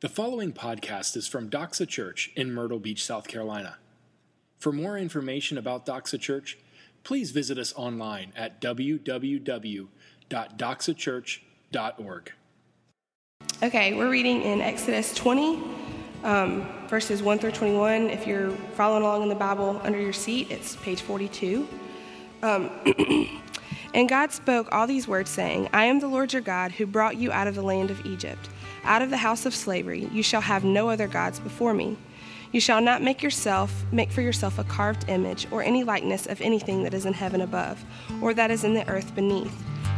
The following podcast is from Doxa Church in Myrtle Beach, South Carolina. For more information about Doxa Church, please visit us online at www.doxachurch.org. Okay, we're reading in Exodus 20, verses 1 through 21. If you're following along in the Bible under your seat, it's page 42. And God spoke all these words, saying, I am the Lord your God who brought you out of the land of Egypt, out of the house of slavery. You shall have no other gods before me. You shall not make for yourself a carved image or any likeness of anything that is in heaven above, or that is in the earth beneath,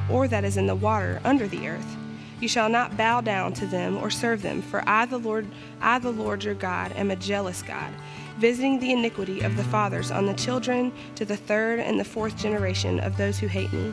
or that is in the water under the earth. You shall not bow down to them or serve them, for I, the Lord your God, am a jealous God, visiting the iniquity of the fathers on the children to the third and the fourth generation of those who hate me,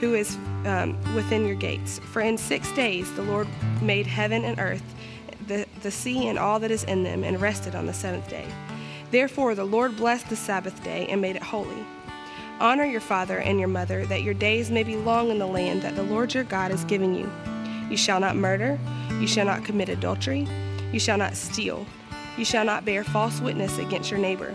who is within your gates. For in 6 days the Lord made heaven and earth, the sea and all that is in them, and rested on the seventh day. Therefore the Lord blessed the Sabbath day and made it holy. Honor your father and your mother, that your days may be long in the land that the Lord your God is giving you. You shall not murder. You shall not commit adultery. You shall not steal. You shall not bear false witness against your neighbor.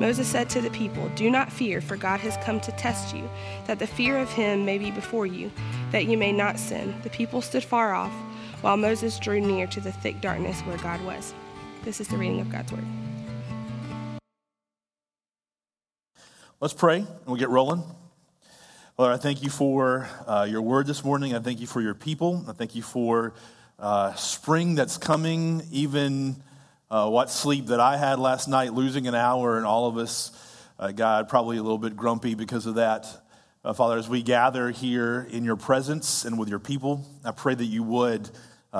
Moses said to the people, Do not fear, for God has come to test you, that the fear of him may be before you, that you may not sin. The people stood far off, while Moses drew near to the thick darkness where God was. This is the reading of God's word. Let's pray, and we'll get rolling. Lord, I thank you for your word this morning. I thank you for your people. I thank you for spring that's coming, even what sleep that I had last night, losing an hour, and all of us, God, probably a little bit grumpy because of that. Father, as we gather here in your presence and with your people, I pray that you would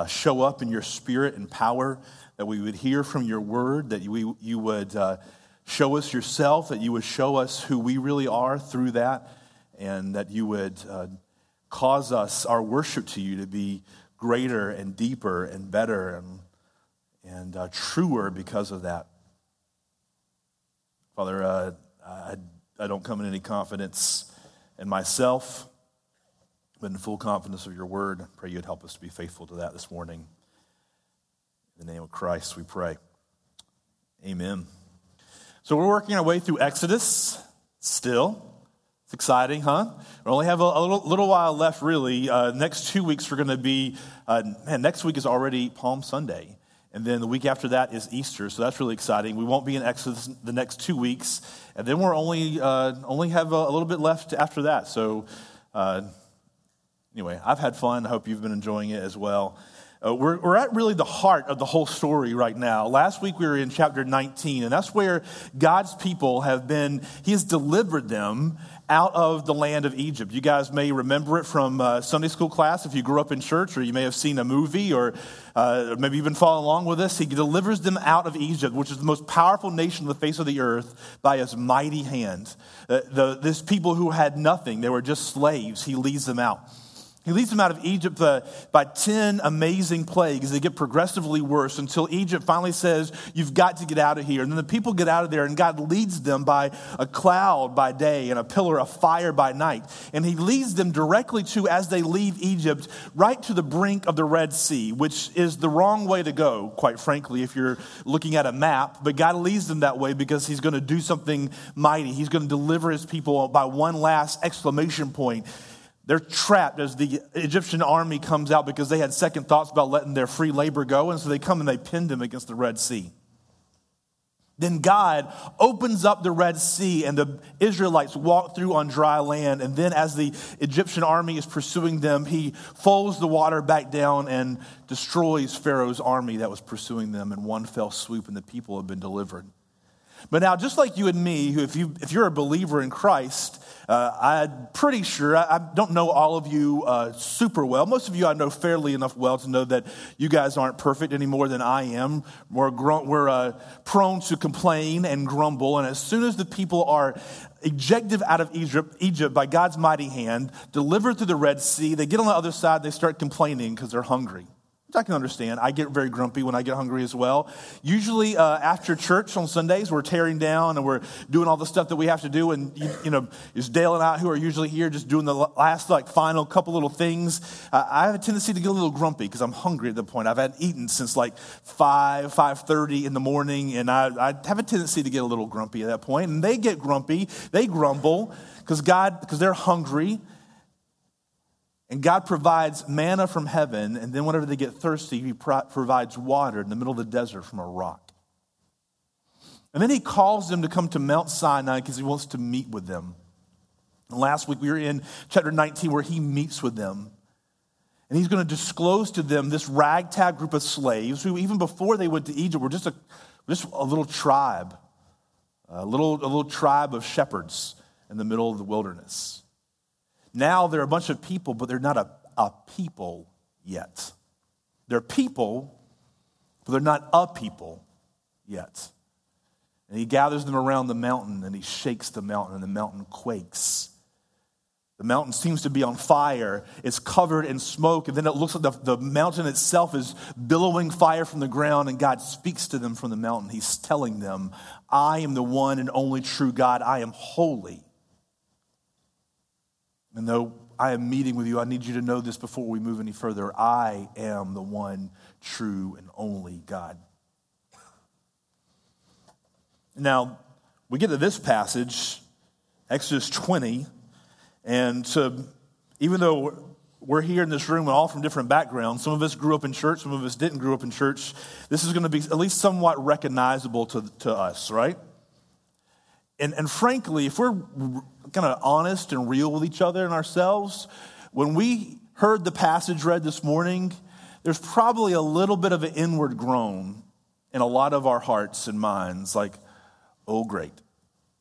show up in your spirit and power, that we would hear from your word, that you would show us yourself, that you would show us who we really are through that, and that you would cause us, our worship to you, to be greater and deeper and better and truer because of that. Father, I don't come in any confidence in myself, but in full confidence of your word. I pray you'd help us to be faithful to that this morning. In the name of Christ we pray. Amen. So we're working our way through Exodus still. It's exciting, huh? We only have a little while left, really. Next 2 weeks we're going to be, next week is already Palm Sunday. And then the week after that is Easter, so that's really exciting. We won't be in Exodus the next 2 weeks, and then we're only have a little bit left after that. So anyway, I've had fun. I hope you've been enjoying it as well. We're at really the heart of the whole story right now. Last week we were in chapter 19, and that's where God's people have been. He has delivered them out of the land of Egypt. You guys may remember it from Sunday school class if you grew up in church, or you may have seen a movie, or maybe even follow along with us. He delivers them out of Egypt, which is the most powerful nation on the face of the earth, by his mighty hand. This people who had nothing, they were just slaves, he leads them out. He leads them out of Egypt by 10 amazing plagues. They get progressively worse until Egypt finally says, you've got to get out of here. And then the people get out of there, and God leads them by a cloud by day and a pillar of fire by night. And he leads them directly to, as they leave Egypt, right to the brink of the Red Sea, which is the wrong way to go, quite frankly, if you're looking at a map. But God leads them that way because he's going to do something mighty. He's going to deliver his people by one last exclamation point. They're trapped as the Egyptian army comes out because they had second thoughts about letting their free labor go, and so they come and they pinned them against the Red Sea. Then God opens up the Red Sea and the Israelites walk through on dry land. And then as the Egyptian army is pursuing them, he folds the water back down and destroys Pharaoh's army that was pursuing them in one fell swoop, and the people have been delivered. But now, just like you and me, who if you're a believer in Christ, I'm pretty sure, I don't know all of you super well. Most of you I know fairly enough well to know that you guys aren't perfect any more than I am. We're prone to complain and grumble. And as soon as the people are ejected out of Egypt by God's mighty hand, delivered through the Red Sea, they get on the other side, they start complaining because they're hungry. I can understand. I get very grumpy when I get hungry as well. Usually after church on Sundays, we're tearing down and we're doing all the stuff that we have to do. And, you know, it's Dale and I who are usually here just doing the last, final couple little things. I have a tendency to get a little grumpy because I'm hungry at the point. I haven't eaten since 5:30 in the morning. And I have a tendency to get a little grumpy at that point. And they get grumpy. They grumble because they're hungry. And God provides manna from heaven, and then whenever they get thirsty, he provides water in the middle of the desert from a rock. And then he calls them to come to Mount Sinai because he wants to meet with them. And last week we were in chapter 19 where he meets with them. And he's going to disclose to them this ragtag group of slaves who even before they went to Egypt were just a little tribe, a little tribe of shepherds in the middle of the wilderness. Now they're a bunch of people, but they're not a people yet. They're people, but they're not a people yet. And he gathers them around the mountain, and he shakes the mountain, and the mountain quakes. The mountain seems to be on fire. It's covered in smoke, and then it looks like the mountain itself is billowing fire from the ground, and God speaks to them from the mountain. He's telling them, I am the one and only true God. I am holy. And though I am meeting with you, I need you to know this before we move any further. I am the one true and only God. Now, we get to this passage, Exodus 20, and even though we're here in this room all from different backgrounds, some of us grew up in church, some of us didn't grow up in church, this is going to be at least somewhat recognizable to us, right? And frankly, if we're kind of honest and real with each other and ourselves, when we heard the passage read this morning, there's probably a little bit of an inward groan in a lot of our hearts and minds, like, oh, great,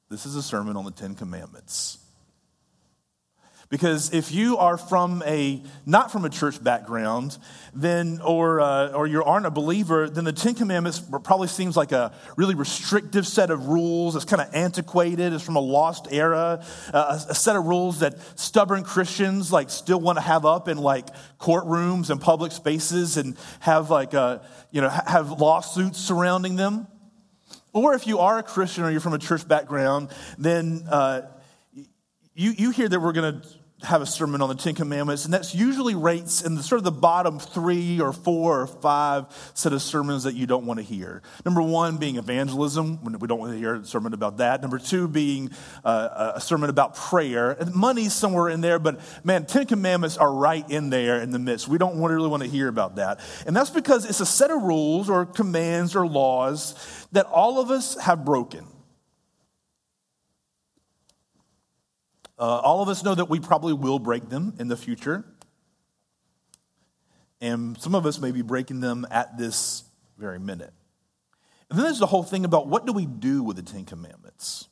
this is a sermon on the Ten Commandments. Because if you are not from a church background, then or you aren't a believer, then the Ten Commandments probably seems like a really restrictive set of rules. It's kind of antiquated. It's from a lost era, a set of rules that stubborn Christians still want to have up in courtrooms and public spaces and have have lawsuits surrounding them. Or if you are a Christian or you're from a church background, then you hear that we're going to have a sermon on the Ten Commandments, and that's usually rates in the sort of the bottom 3 or 4 or 5 set of sermons that you don't want to hear. Number 1 being evangelism, when we don't want to hear a sermon about that. Number 2 being a sermon about prayer. And money's somewhere in there, but man, Ten Commandments are right in there in the midst. We don't really want to hear about that. And that's because it's a set of rules or commands or laws that all of us have broken. All of us know that we probably will break them in the future. And some of us may be breaking them at this very minute. And then there's the whole thing about what do we do with the Ten Commandments?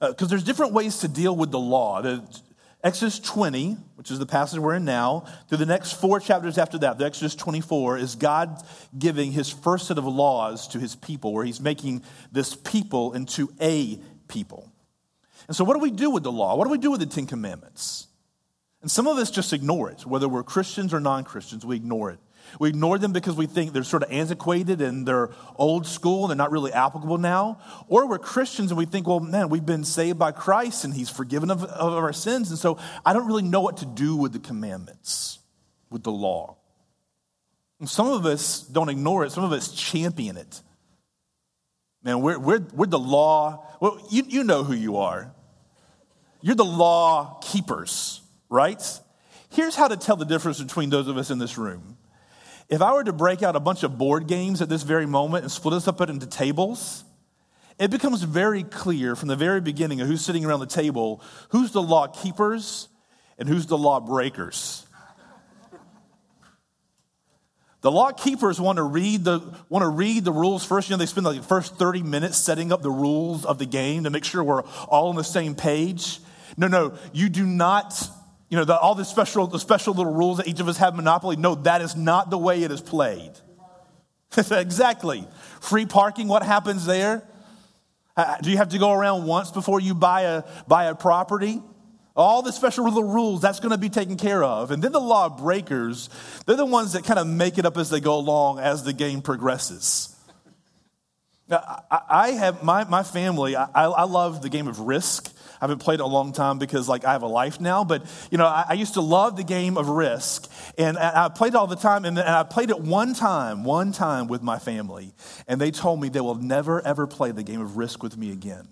Because there's different ways to deal with the law. Exodus 20, which is the passage we're in now, through the next 4 chapters after that, the Exodus 24, is God giving his first set of laws to his people, where he's making this people into a people. And so what do we do with the law? What do we do with the Ten Commandments? And some of us just ignore it. Whether we're Christians or non-Christians, we ignore it. We ignore them because we think they're sort of antiquated and they're old school and they're not really applicable now. Or we're Christians and we think, well, man, we've been saved by Christ and he's forgiven of our sins. And so I don't really know what to do with the commandments, with the law. And some of us don't ignore it. Some of us champion it. Man, we're the law. Well, you know who you are. You're the law keepers, right? Here's how to tell the difference between those of us in this room. If I were to break out a bunch of board games at this very moment and split us up into tables, it becomes very clear from the very beginning of who's sitting around the table, who's the law keepers and who's the law breakers. The law keepers want to read the rules first. You know, they spend like the first 30 minutes setting up the rules of the game to make sure we're all on the same page. No, you do not. You know, all the special little rules that each of us have Monopoly. No, that is not the way it is played. Exactly. Free parking. What happens there? Do you have to go around once before you buy a property? All the special little rules, that's going to be taken care of. And then the law breakers, they're the ones that kind of make it up as they go along as the game progresses. Now, I have my family, I love the game of Risk. I haven't played it in a long time because, like, I have a life now. But, you know, I used to love the game of Risk. And I played it all the time. And I played it one time with my family. And they told me they will never, ever play the game of Risk with me again.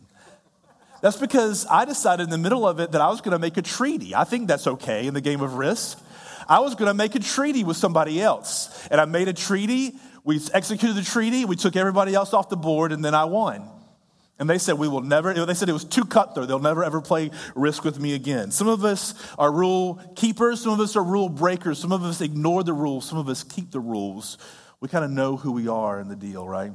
That's because I decided in the middle of it that I was going to make a treaty. I think that's okay in the game of Risk. I was going to make a treaty with somebody else. And I made a treaty. We executed the treaty. We took everybody else off the board. And then I won. And they said, they said it was too cutthroat. They'll never, ever play Risk with me again. Some of us are rule keepers. Some of us are rule breakers. Some of us ignore the rules. Some of us keep the rules. We kind of know who we are in the deal, right?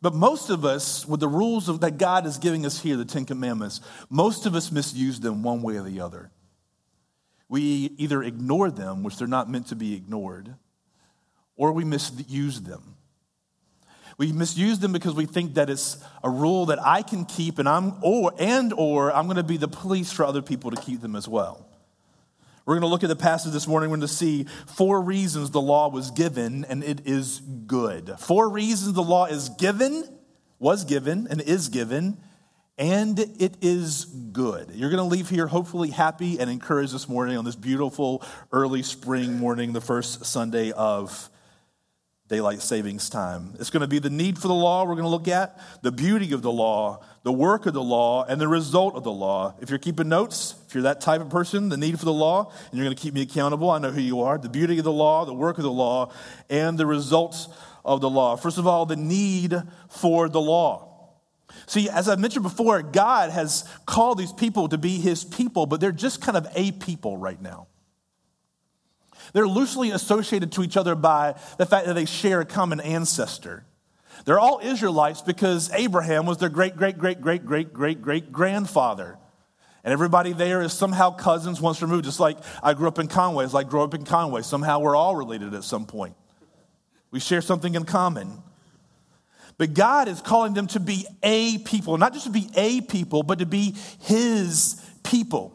But most of us, with the rules that God is giving us here, the Ten Commandments, most of us misuse them one way or the other. We either ignore them, which they're not meant to be ignored, or we misuse them. We misuse them because we think that it's a rule that I can keep and I'm going to be the police for other people to keep them as well. We're going to look at the passage this morning. We're going to see 4 reasons the law was given and it is good. 4 reasons the law was given, and it is good. You're going to leave here hopefully happy and encouraged this morning on this beautiful early spring morning, the first Sunday of Daylight Savings Time. It's going to be the need for the law we're going to look at, the beauty of the law, the work of the law, and the result of the law. If you're keeping notes, if you're that type of person, the need for the law, and you're going to keep me accountable, I know who you are, the beauty of the law, the work of the law, and the results of the law. First of all, the need for the law. See, as I mentioned before, God has called these people to be his people, but they're just kind of a people right now. They're loosely associated to each other by the fact that they share a common ancestor. They're all Israelites because Abraham was their great-great-great-great-great-great-great-grandfather. And everybody there is somehow cousins once removed, just like I grew up in Conway. It's like grow up in Conway. Somehow we're all related at some point. We share something in common. But God is calling them to be a people, not just to be a people, but to be his people.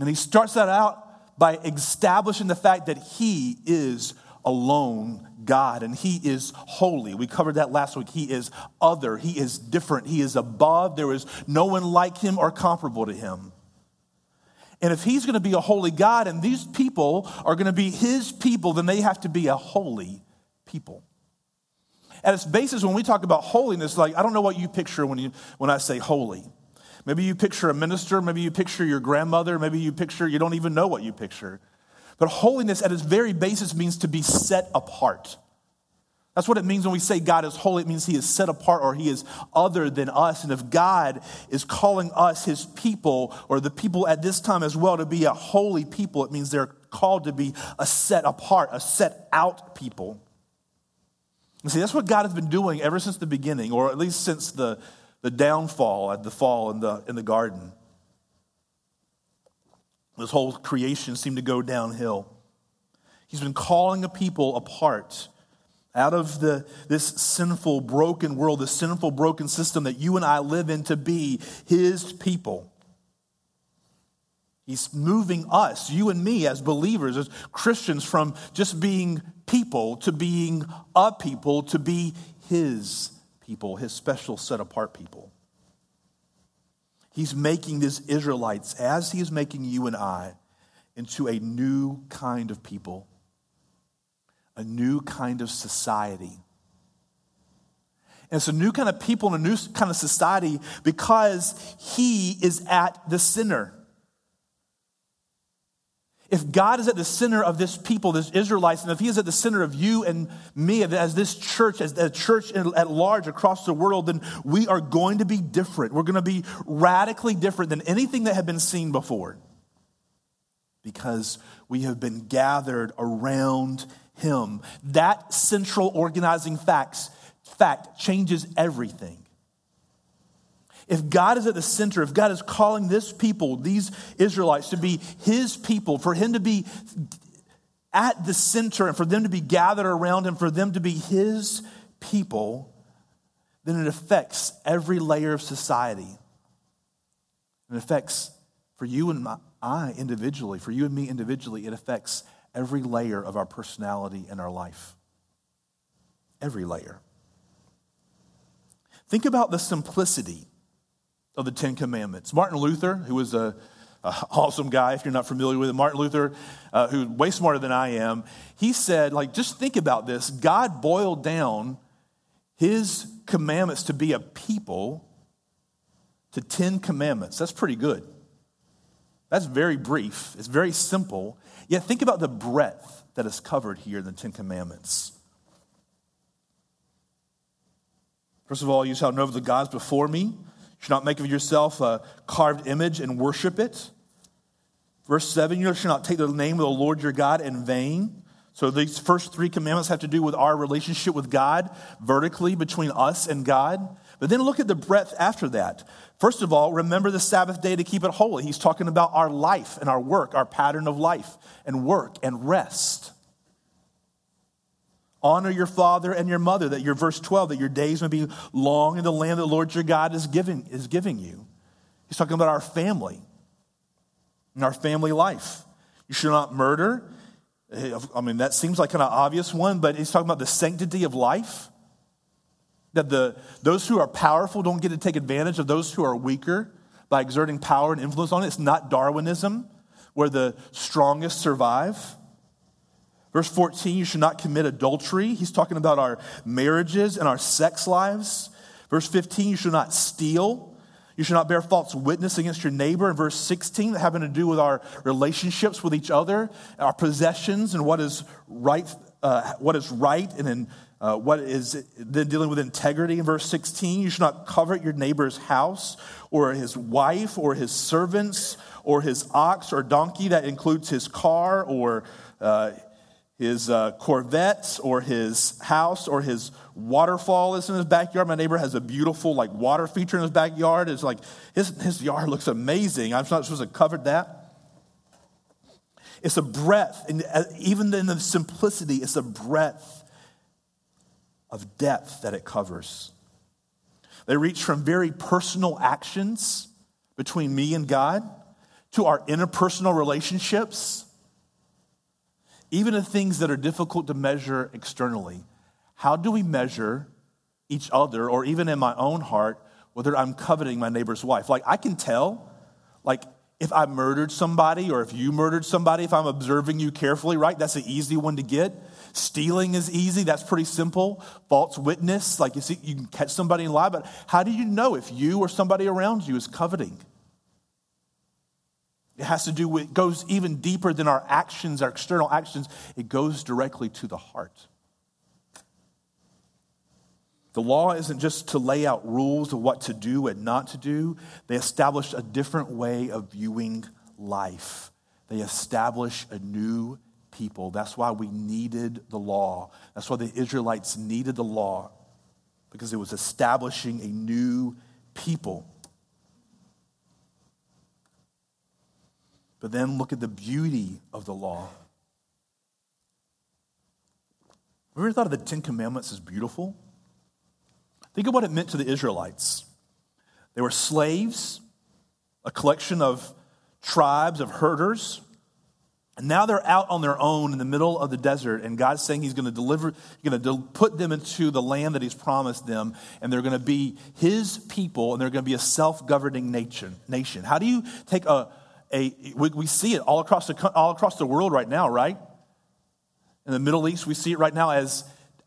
And he starts that out by establishing the fact that he is alone God and he is holy. We covered that last week. He is other. He is different. He is above. There is no one like him or comparable to him. And if he's going to be a holy God and these people are going to be his people, then they have to be a holy people. At its basis, when we talk about holiness, like I don't know what you picture when I say holy. Maybe you picture a minister, maybe you picture your grandmother, maybe you picture, you don't even know what you picture. But holiness at its very basis means to be set apart. That's what it means when we say God is holy. It means he is set apart or he is other than us. And if God is calling us his people or the people at this time as well to be a holy people, it means they're called to be a set apart, a set out people. And see, that's what God has been doing ever since the beginning, or at least since the downfall at the fall in the garden. This whole creation seemed to go downhill. He's been calling a people apart out of this sinful, broken world, this sinful, broken system that you and I live in to be his people. He's moving us, you and me, as believers, as Christians, from just being people to being a people to be his people, his special set-apart people. He's making these Israelites, as he is making you and I, into a new kind of people, a new kind of society. And it's a new kind of people and a new kind of society because he is at the center. If God is at the center of this people, this Israelites, and if he is at the center of you and me as this church, as a church at large across the world, then we are going to be different. We're going to be radically different than anything that had been seen before, because we have been gathered around him. That central organizing fact changes everything. If God is at the center, if God is calling this people, these Israelites, to be his people, for him to be at the center and for them to be gathered around him, for them to be his people, then it affects every layer of society. It affects, for you and I individually, for you and me individually, it affects every layer of our personality and our life. Every layer. Think about the simplicity of the Ten Commandments. Martin Luther, who was an awesome guy, if you're not familiar with him, Martin Luther, who's way smarter than I am, he said, like, just think about this. God boiled down his commandments to be a people to 10 commandments. That's pretty good. That's very brief. It's very simple. Yet think about the breadth that is covered here in the Ten Commandments. First of all, you shall know the gods before me. You shall not make of yourself a carved image and worship it. Verse 7, you shall not take the name of the Lord your God in vain. So these first three commandments have to do with our relationship with God, vertically between us and God. But then look at the breadth after that. First of all, remember the Sabbath day to keep it holy. He's talking about our life and our work, our pattern of life and work and rest. Honor your father and your mother, that your verse 12, that your days may be long in the land that the Lord your God is giving you. He's talking about our family and our family life. You shall not murder. I mean, that seems like kind of obvious one, but he's talking about the sanctity of life. That those who are powerful don't get to take advantage of those who are weaker by exerting power and influence on it. It's not Darwinism where the strongest survive. Verse 14, you should not commit adultery. He's talking about our marriages and our sex lives. Verse 15, you should not steal. You should not bear false witness against your neighbor. And verse 16, that having to do with our relationships with each other, our possessions and what is right, and then what is then dealing with integrity. In verse 16, you should not covet your neighbor's house or his wife or his servants or his ox or donkey. That includes his car or his Corvette or his house or his waterfall is in his backyard. My neighbor has a beautiful like water feature in his backyard. It's like his yard looks amazing. I'm not supposed to cover that. It's a breadth, and even in the simplicity, it's a breadth of depth that it covers. They reach from very personal actions between me and God to our interpersonal relationships. Even the things that are difficult to measure externally. How do we measure each other, or even in my own heart, whether I'm coveting my neighbor's wife? Like, I can tell, like, if I murdered somebody or if you murdered somebody, if I'm observing you carefully, right? That's an easy one to get. Stealing is easy. That's pretty simple. False witness, like, you can catch somebody and lie, but how do you know if you or somebody around you is coveting? It has to do with, it goes even deeper than our actions, our external actions. It goes directly to the heart. The law isn't just to lay out rules of what to do and not to do. They establish a different way of viewing life. They establish a new people. That's why we needed the law. That's why the Israelites needed the law, because it was establishing a new people. But then look at the beauty of the law. Have you ever thought of the Ten Commandments as beautiful? Think of what it meant to the Israelites. They were slaves, a collection of tribes, of herders. And now they're out on their own in the middle of the desert, and God's saying he's going to deliver, he's going to put them into the land that he's promised them, and they're going to be his people, and they're going to be a self-governing nation. How do you take we see it all across the world right now, right? In the Middle East, we see it right now as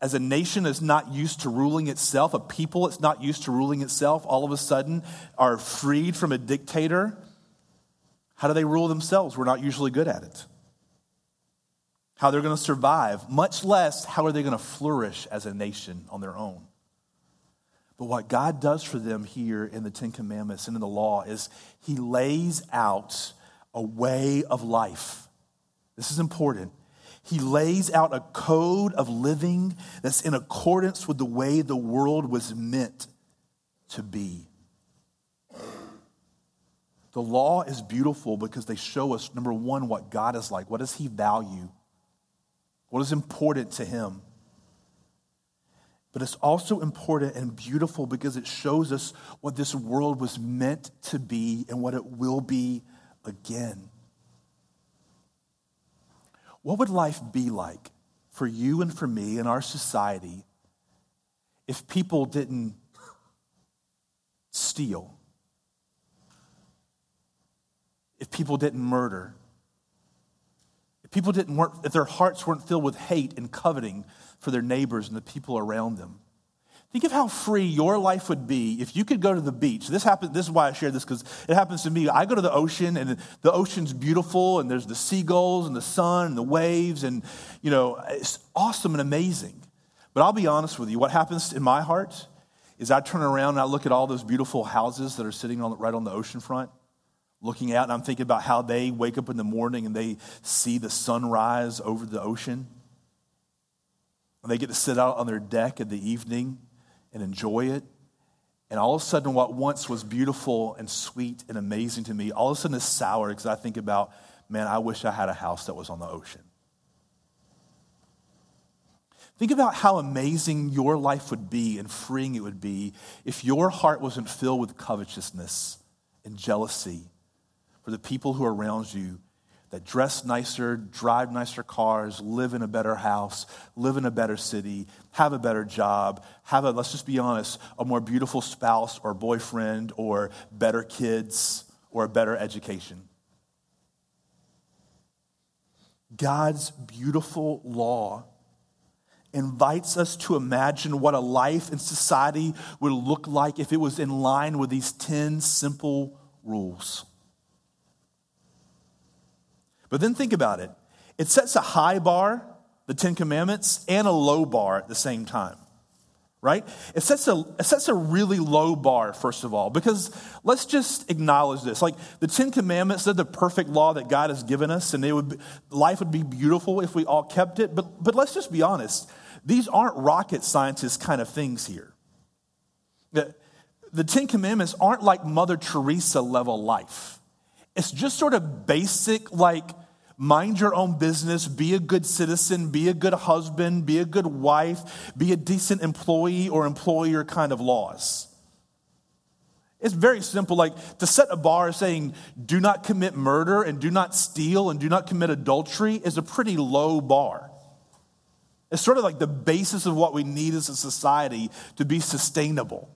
a nation is not used to ruling itself, a people that's not used to ruling itself, all of a sudden are freed from a dictator. How do they rule themselves? We're not usually good at it. how they're going to survive, much less how are they going to flourish as a nation on their own. But what God does for them here in the Ten Commandments and in the law is he lays out a way of life. This is important. He lays out a code of living that's in accordance with the way the world was meant to be. The law is beautiful because they show us, number one, what God is like. What does he value? What is important to him? But it's also important and beautiful because it shows us what this world was meant to be and what it will be again. What would life be like for you and for me in our society if people didn't steal? If people didn't murder? If people if their hearts weren't filled with hate and coveting for their neighbors and the people around them? Think of how free your life would be if you could go to the beach. This is why I share this, because it happens to me. I go to the ocean, and the ocean's beautiful, and there's the seagulls and the sun and the waves, and you know, it's awesome and amazing. But I'll be honest with you, what happens in my heart is I turn around and I look at all those beautiful houses that are sitting right on the ocean front, looking out, and I'm thinking about how they wake up in the morning and they see the sunrise over the ocean. And they get to sit out on their deck in the evening and enjoy it. And all of a sudden, what once was beautiful and sweet and amazing to me, all of a sudden is sour because I think about, man, I wish I had a house that was on the ocean. Think about how amazing your life would be and freeing it would be if your heart wasn't filled with covetousness and jealousy for the people who are around you that dress nicer, drive nicer cars, live in a better house, live in a better city, have a better job, let's just be honest, a more beautiful spouse or boyfriend or better kids or a better education. God's beautiful law invites us to imagine what a life and society would look like if it was in line with these 10 simple rules. But then think about it. It sets a high bar, the Ten Commandments, and a low bar at the same time, right? It sets a really low bar, first of all, because let's just acknowledge this. Like the Ten Commandments, they're the perfect law that God has given us, and life would be beautiful if we all kept it. But let's just be honest. These aren't rocket scientist kind of things here. The Ten Commandments aren't like Mother Teresa level life. It's just sort of basic, like, mind your own business, be a good citizen, be a good husband, be a good wife, be a decent employee or employer kind of laws. It's very simple. Like to set a bar saying do not commit murder and do not steal and do not commit adultery is a pretty low bar. It's sort of like the basis of what we need as a society to be sustainable.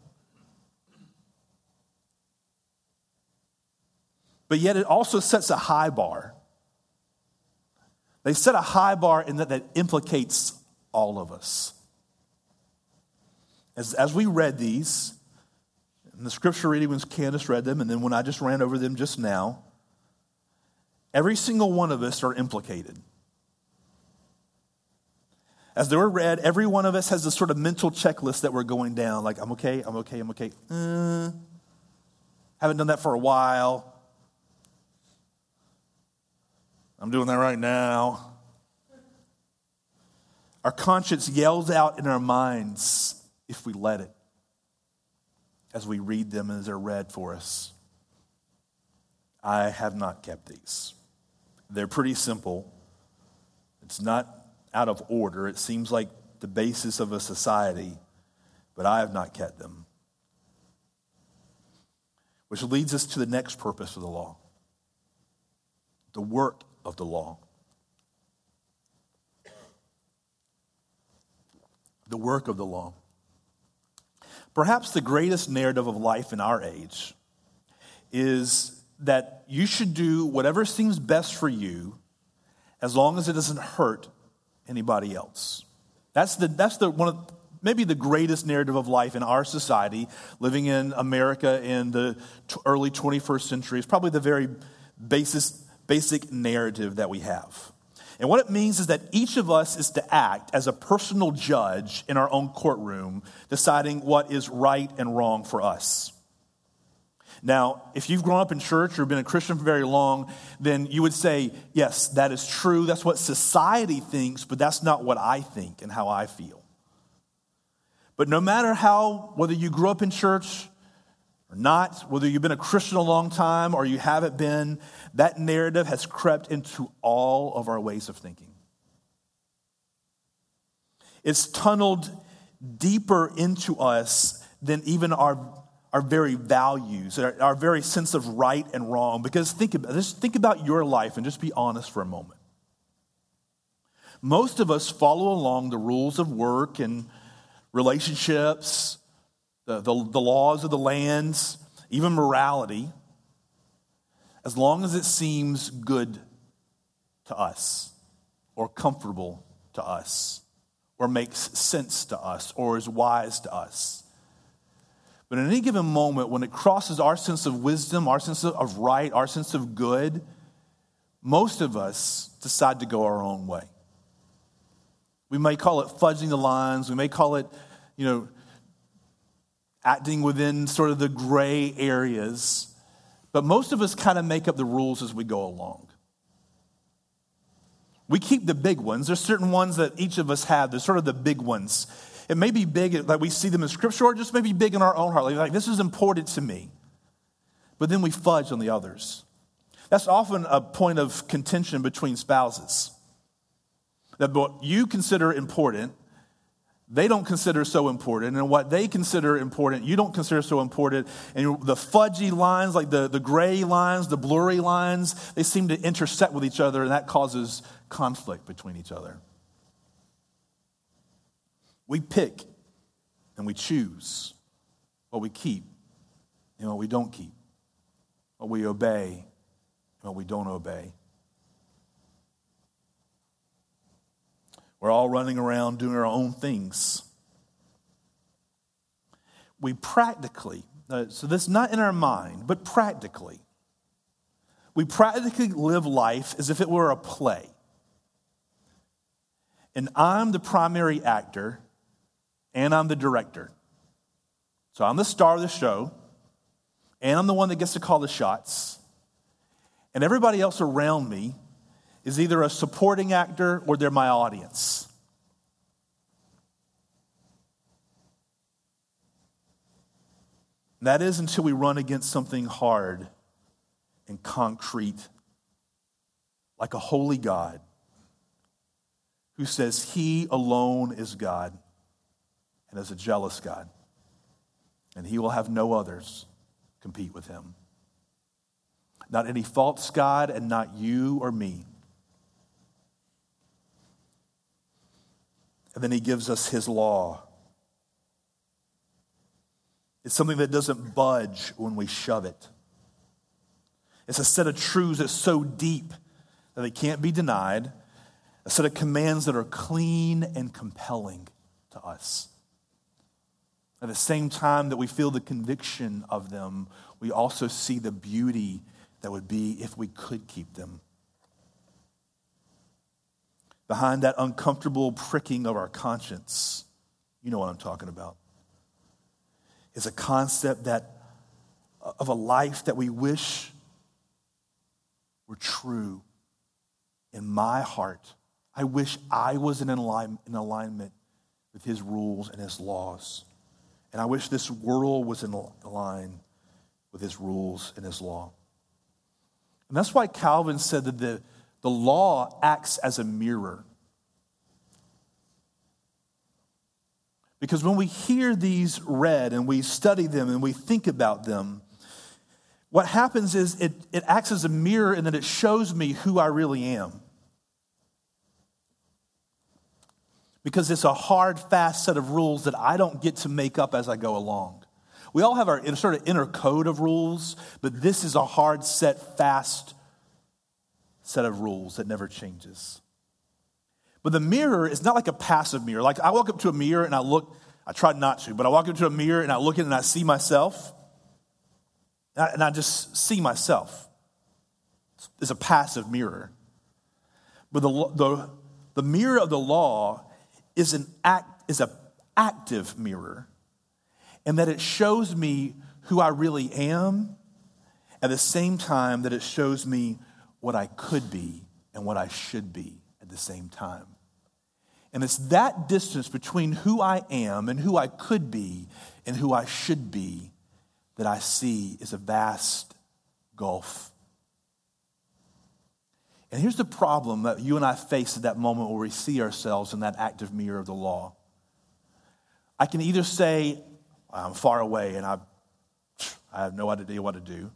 But yet it also sets a high bar. They set a high bar in that implicates all of us. As we read these, in the scripture reading when Candace read them, and then when I just ran over them just now, every single one of us are implicated. As they were read, every one of us has this sort of mental checklist that we're going down, like, I'm okay, I'm okay, I'm okay. Haven't done that for a while. I'm doing that right now. Our conscience yells out in our minds if we let it, as we read them and as they're read for us. I have not kept these. They're pretty simple. It's not out of order. It seems like the basis of a society, but I have not kept them. Which leads us to the next purpose of the law, the work of the law. The work of the law. Perhaps the greatest narrative of life in our age is that you should do whatever seems best for you as long as it doesn't hurt anybody else. That's the one of maybe the greatest narrative of life in our society, living in America in the early 21st century. It's probably the very basic narrative that we have. And what it means is that each of us is to act as a personal judge in our own courtroom, deciding what is right and wrong for us. Now, if you've grown up in church or been a Christian for very long, then you would say, yes, that is true. That's what society thinks, but that's not what I think and how I feel. But no matter how, whether you grew up in church or not, whether you've been a Christian a long time or you haven't been, that narrative has crept into all of our ways of thinking. It's tunneled deeper into us than even our very values, our very sense of right and wrong. Because think about your life and just be honest for a moment. Most of us follow along the rules of work and relationships, the laws of the lands, even morality, as long as it seems good to us or comfortable to us or makes sense to us or is wise to us. But in any given moment, when it crosses our sense of wisdom, our sense of right, our sense of good, most of us decide to go our own way. We may call it fudging the lines. We may call it, acting within sort of the gray areas. But most of us kind of make up the rules as we go along. We keep the big ones. There's certain ones that each of us have. They're sort of the big ones. It may be big, like we see them in Scripture, or it just may be big in our own heart. Like, this is important to me. But then we fudge on the others. That's often a point of contention between spouses. That what you consider important, they don't consider so important. And what they consider important, you don't consider so important. And the fudgy lines, like the gray lines, the blurry lines, they seem to intersect with each other, and that causes conflict between each other. We pick and we choose what we keep and what we don't keep, what we obey and what we don't obey. We're all running around doing our own things. We practically, so this is not in our mind, but practically, we practically live life as if it were a play. And I'm the primary actor. And I'm the director. So I'm the star of the show. And I'm the one that gets to call the shots. And everybody else around me is either a supporting actor or they're my audience. And that is until we run against something hard and concrete, like a holy God who says he alone is God. And is a jealous God, and he will have no others compete with him. Not any false God, and not you or me. And then he gives us his law. It's something that doesn't budge when we shove it. It's a set of truths that's so deep that they can't be denied, a set of commands that are clean and compelling to us. At the same time that we feel the conviction of them, we also see the beauty that would be if we could keep them. Behind that uncomfortable pricking of our conscience, you know what I'm talking about, is a concept that of a life that we wish were true. In my heart, I wish I was in alignment with his rules and his laws. And I wish this world was in line with his rules and his law. And that's why Calvin said that the law acts as a mirror. Because when we hear these read and we study them and we think about them, what happens is it acts as a mirror and that it shows me who I really am. Because it's a hard, fast set of rules that I don't get to make up as I go along. We all have our sort of inner code of rules, but this is a hard set, fast set of rules that never changes. But the mirror is not like a passive mirror. Like I walk up to a mirror and I look, I try not to, but I walk up to a mirror and I look in and I see myself. And I just see myself. It's a passive mirror. But the mirror of the law is an active mirror, and that it shows me who I really am at the same time that it shows me what I could be and what I should be at the same time. And it's that distance between who I am and who I could be and who I should be that I see is a vast gulf. And here's the problem that you and I face at that moment where we see ourselves in that active mirror of the law. I can either say, I'm far away and I have no idea what to do.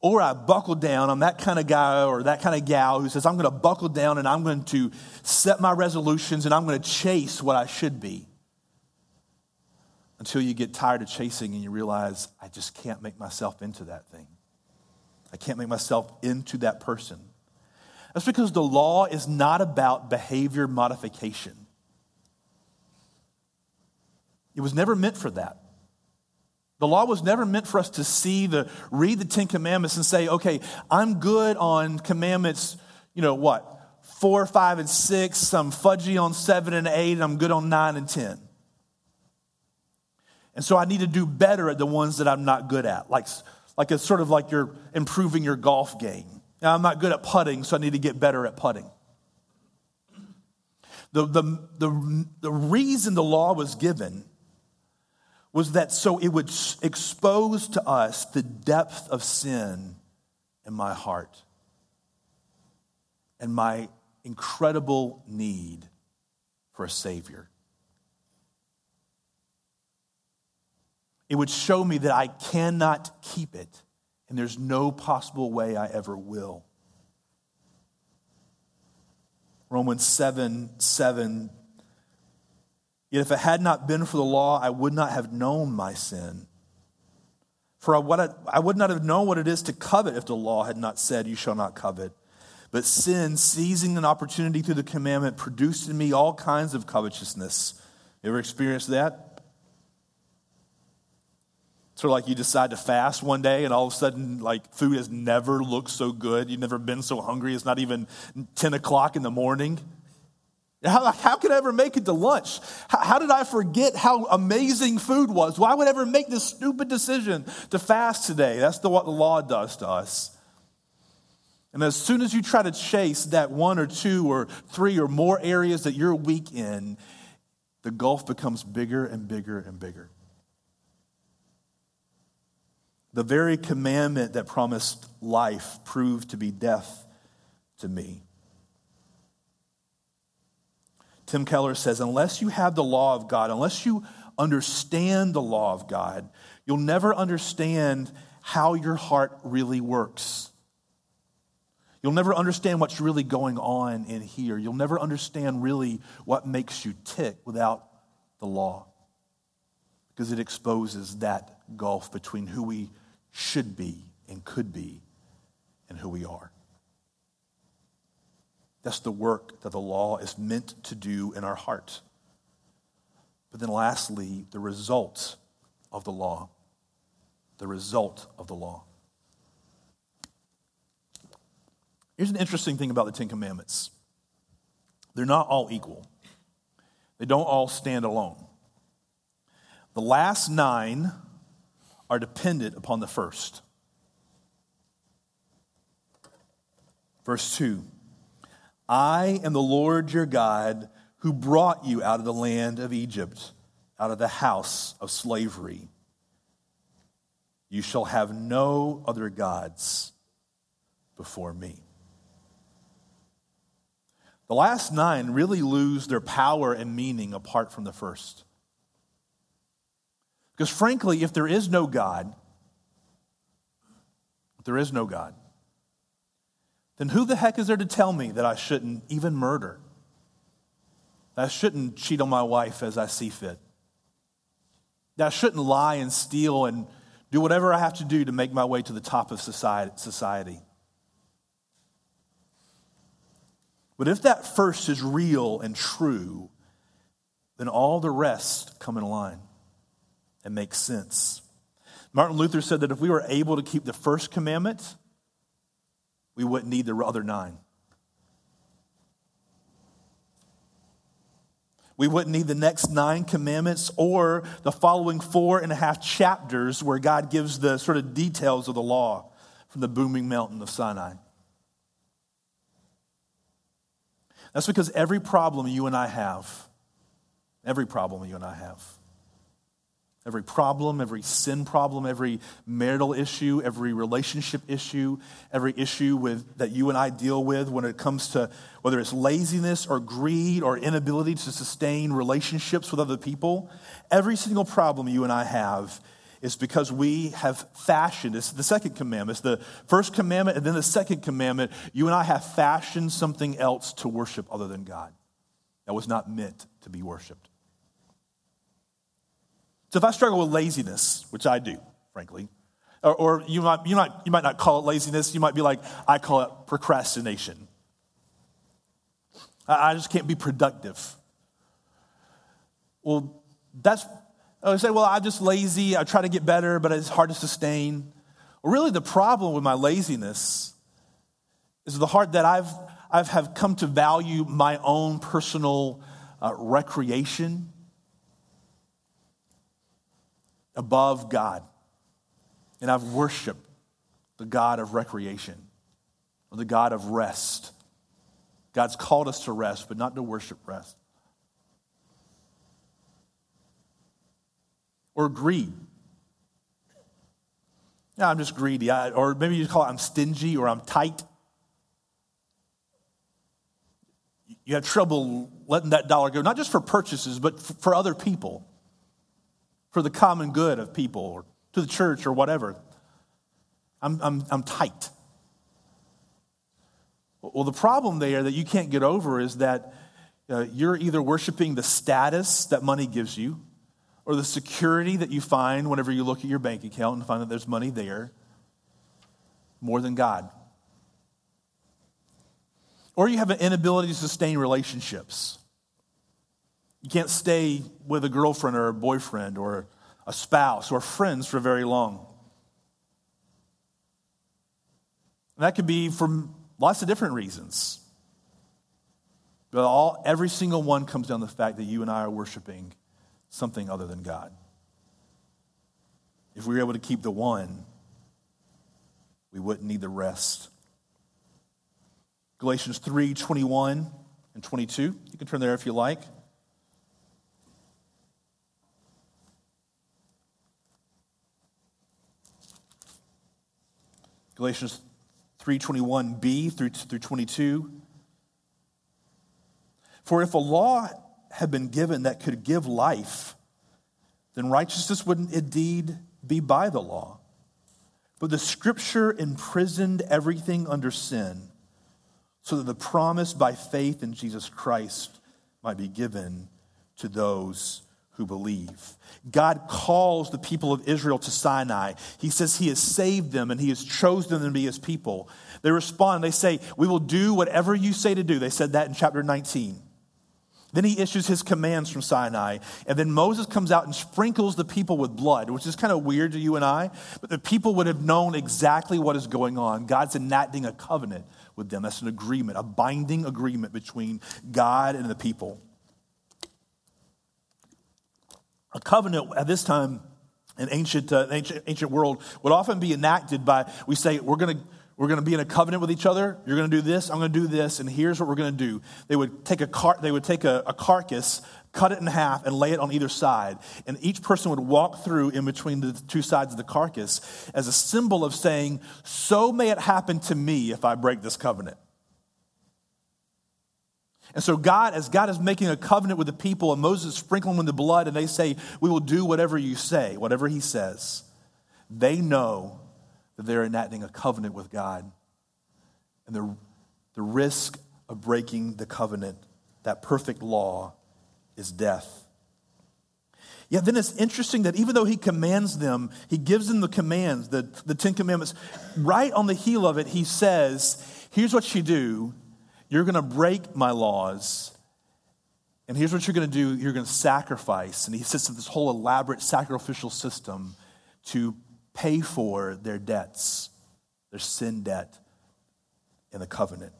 Or I buckle down. I'm that kind of guy or that kind of gal who says, I'm going to buckle down and I'm going to set my resolutions and I'm going to chase what I should be. Until you get tired of chasing and you realize, I just can't make myself into that thing. I can't make myself into that person. That's because the law is not about behavior modification. It was never meant for that. The law was never meant for us to read the Ten Commandments and say, okay, I'm good on commandments, 4, 5, and 6. I'm fudgy on 7 and 8, and I'm good on 9 and 10. And so I need to do better at the ones that I'm not good at, like it's sort of like you're improving your golf game. Now, I'm not good at putting, so I need to get better at putting. The reason the law was given was that so it would expose to us the depth of sin in my heart and my incredible need for a Savior. It would show me that I cannot keep it, and there's no possible way I ever will. Romans 7:7. Yet if it had not been for the law, I would not have known my sin. For I would not have known what it is to covet if the law had not said, you shall not covet. But sin, seizing an opportunity through the commandment, produced in me all kinds of covetousness. You ever experienced that? Sort of like you decide to fast one day and all of a sudden food has never looked so good. You've never been so hungry. It's not even 10 o'clock in the morning. How could I ever make it to lunch? How did I forget how amazing food was? Why would I ever make this stupid decision to fast today? That's what the law does to us. And as soon as you try to chase that 1 or 2 or 3 or more areas that you're weak in, the gulf becomes bigger and bigger and bigger. The very commandment that promised life proved to be death to me. Tim Keller says, unless you have the law of God, unless you understand the law of God, you'll never understand how your heart really works. You'll never understand what's really going on in here. You'll never understand really what makes you tick without the law, because it exposes that gulf between who we should be and could be and who we are. That's the work that the law is meant to do in our heart. But then lastly, the result of the law. Here's an interesting thing about the Ten Commandments. They're not all equal. They don't all stand alone. The last 9 are dependent upon the first. Verse 2. I am the Lord your God who brought you out of the land of Egypt, out of the house of slavery. You shall have no other gods before me. The last 9 really lose their power and meaning apart from the first. Because frankly, if there is no God, then who the heck is there to tell me that I shouldn't even murder? That I shouldn't cheat on my wife as I see fit? That I shouldn't lie and steal and do whatever I have to do to make my way to the top of society? But if that first is real and true, then all the rest come in line and make sense. Martin Luther said that if we were able to keep the first commandment, we wouldn't need the other 9. We wouldn't need the next 9 commandments or the following 4.5 chapters where God gives the sort of details of the law from the booming mountain of Sinai. That's because every problem you and I have, every problem, every sin problem, every marital issue, every relationship issue, every issue with that you and I deal with when it comes to whether it's laziness or greed or inability to sustain relationships with other people, every single problem you and I have is because we have fashioned, it's the second commandment, it's the first commandment and then the second commandment, you and I have fashioned something else to worship other than God that was not meant to be worshiped. So if I struggle with laziness, which I do, frankly, or you might not call it laziness. You might be like, I call it procrastination. I just can't be productive. Well, I say, well, I'm just lazy. I try to get better, but it's hard to sustain. Well, really, the problem with my laziness is the heart that I've come to value my own personal recreation above God. And I've worshiped the God of recreation, or the God of rest. God's called us to rest, but not to worship rest. Or greed. No, I'm just greedy. Or maybe you call it I'm stingy or I'm tight. You have trouble letting that dollar go, not just for purchases, but for other people, for the common good of people or to the church or whatever. I'm tight. Well, the problem there that you can't get over is that you're either worshiping the status that money gives you or the security that you find whenever you look at your bank account and find that there's money there more than God. Or you have an inability to sustain relationships. You can't stay with a girlfriend or a boyfriend or a spouse or friends for very long. And that could be for lots of different reasons. But every single one comes down to the fact that you and I are worshiping something other than God. If we were able to keep the one, we wouldn't need the rest. Galatians 3:21 and 22. You can turn there if you like. Galatians 3:21b through 22. For if a law had been given that could give life, then righteousness would indeed be by the law. But the scripture imprisoned everything under sin, so that the promise by faith in Jesus Christ might be given to those who believe. God calls the people of Israel to Sinai. He says he has saved them and he has chosen them to be his people. They respond. They say, we will do whatever you say to do. They said that in chapter 19. Then he issues his commands from Sinai. And then Moses comes out and sprinkles the people with blood, which is kind of weird to you and I, but the people would have known exactly what is going on. God's enacting a covenant with them. That's an agreement, a binding agreement between God and the people. A covenant at this time in ancient world would often be enacted by, we say, we're going to be in a covenant with each other. You're going to do this, I'm going to do this, and here's what we're going to do. They would take a carcass, cut it in half, and lay it on either side. And each person would walk through in between the two sides of the carcass as a symbol of saying, so may it happen to me if I break this covenant. And so God is making a covenant with the people, and Moses sprinkling them with the blood, and they say, we will do whatever you say, whatever he says. They know that they're enacting a covenant with God. And the risk of breaking the covenant, that perfect law, is death. Yet then it's interesting that even though he commands them, he gives them the commands, the Ten Commandments, right on the heel of it, he says, here's what you do. You're going to break my laws, and here's what you're going to do. You're going to sacrifice. And he sets up this whole elaborate sacrificial system to pay for their debts, their sin debt in the covenant.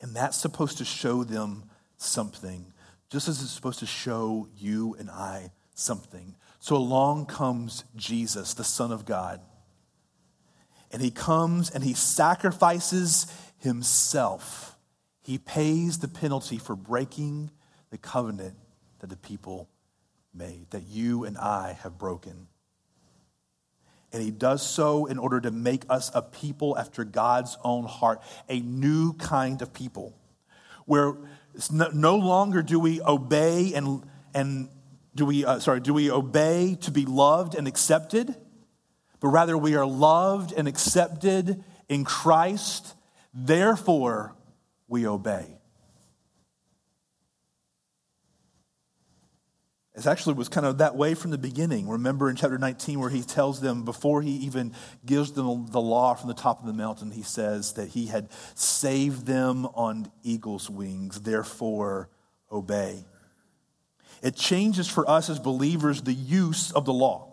And that's supposed to show them something, just as it's supposed to show you and I something. So along comes Jesus, the Son of God. And he comes and he sacrifices himself. He pays the penalty for breaking the covenant that the people made, that you and I have broken. And he does so in order to make us a people after God's own heart, a new kind of people, where no longer do we obey obey to be loved and accepted, but rather we are loved and accepted in Christ. Therefore, we obey. It actually was kind of that way from the beginning. Remember in chapter 19 where he tells them, before he even gives them the law from the top of the mountain, he says that he had saved them on eagle's wings, therefore obey. It changes for us as believers the use of the law.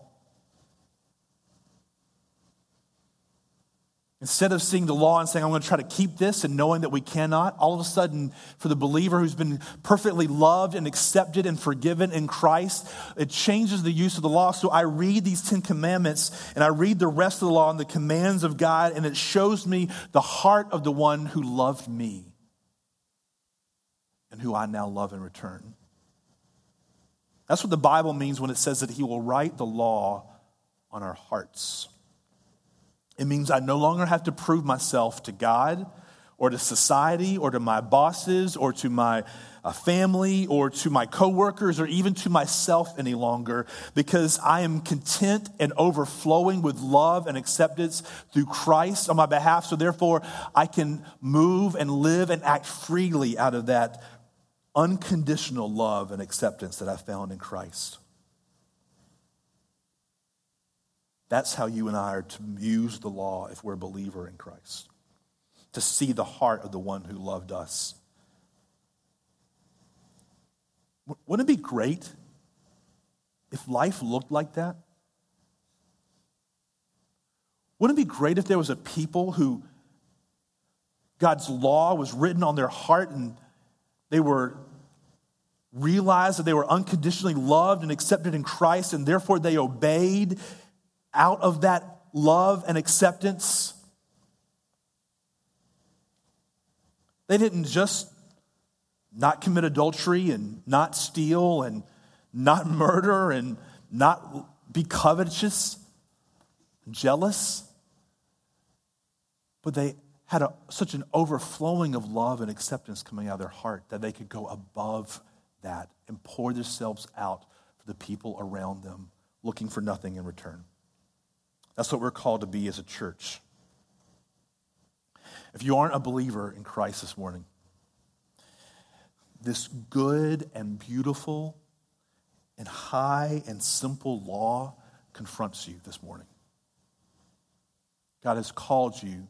Instead of seeing the law and saying, I'm going to try to keep this and knowing that we cannot, all of a sudden, for the believer who's been perfectly loved and accepted and forgiven in Christ, it changes the use of the law. So I read these 10 commandments and I read the rest of the law and the commands of God, and it shows me the heart of the one who loved me and who I now love in return. That's what the Bible means when it says that he will write the law on our hearts. It means I no longer have to prove myself to God or to society or to my bosses or to my family or to my coworkers or even to myself any longer, because I am content and overflowing with love and acceptance through Christ on my behalf. So therefore, I can move and live and act freely out of that unconditional love and acceptance that I found in Christ. That's how you and I are to use the law if we're a believer in Christ, to see the heart of the one who loved us. Wouldn't it be great if life looked like that? Wouldn't it be great if there was a people who God's law was written on their heart and they were realized that they were unconditionally loved and accepted in Christ, and therefore they obeyed out of that love and acceptance? They didn't just not commit adultery and not steal and not murder and not be covetous, jealous, but they had such an overflowing of love and acceptance coming out of their heart that they could go above that and pour themselves out for the people around them, looking for nothing in return. That's what we're called to be as a church. If you aren't a believer in Christ this morning, this good and beautiful and high and simple law confronts you this morning. God has called you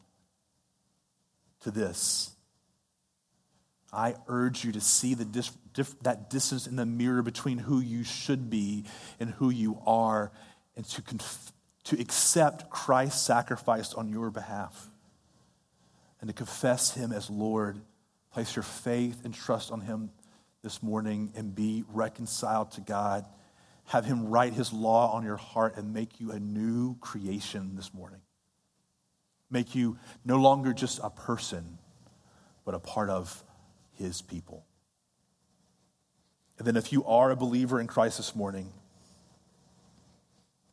to this. I urge you to see that distance in the mirror between who you should be and who you are, and to accept Christ's sacrifice on your behalf and to confess him as Lord. Place your faith and trust on him this morning and be reconciled to God. Have him write his law on your heart and make you a new creation this morning. Make you no longer just a person, but a part of his people. And then if you are a believer in Christ this morning,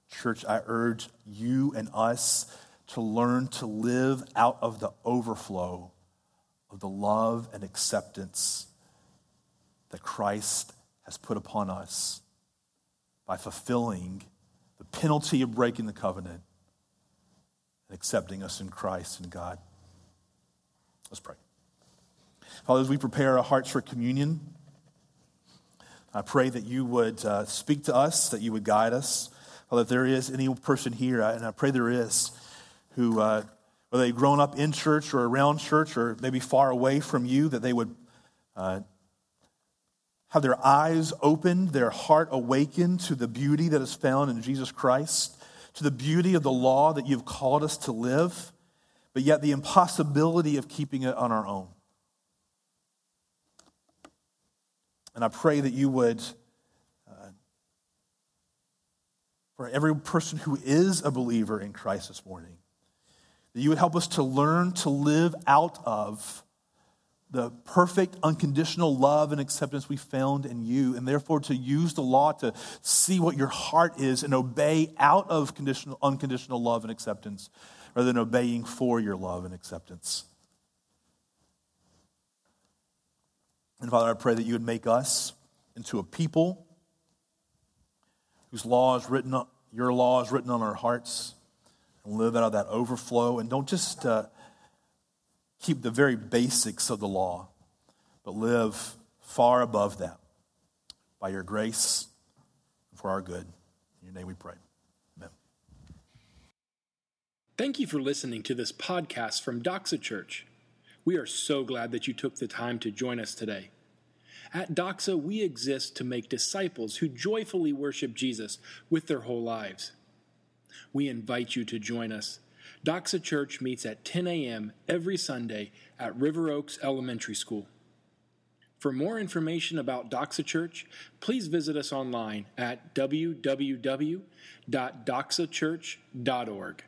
church, I urge you and us to learn to live out of the overflow of the love and acceptance that Christ has put upon us by fulfilling the penalty of breaking the covenant and accepting us in Christ and God. Let's pray. Father, as we prepare our hearts for communion, I pray that you would speak to us, that you would guide us. Father, if there is any person here, and I pray there is, who, whether they've grown up in church or around church or maybe far away from you, that they would have their eyes opened, their heart awakened to the beauty that is found in Jesus Christ, to the beauty of the law that you've called us to live, but yet the impossibility of keeping it on our own. And I pray that you would, for every person who is a believer in Christ this morning, that you would help us to learn to live out of the perfect, unconditional love and acceptance we found in you, and therefore to use the law to see what your heart is and obey out of unconditional love and acceptance rather than obeying for your love and acceptance. And Father, I pray that you would make us into a people whose law is written, your law is written on our hearts, and live out of that overflow, and don't just keep the very basics of the law, but live far above that by your grace and for our good. In your name we pray. Amen. Thank you for listening to this podcast from Doxa Church. We are so glad that you took the time to join us today. At Doxa, we exist to make disciples who joyfully worship Jesus with their whole lives. We invite you to join us. Doxa Church meets at 10 a.m. every Sunday at River Oaks Elementary School. For more information about Doxa Church, please visit us online at www.doxachurch.org.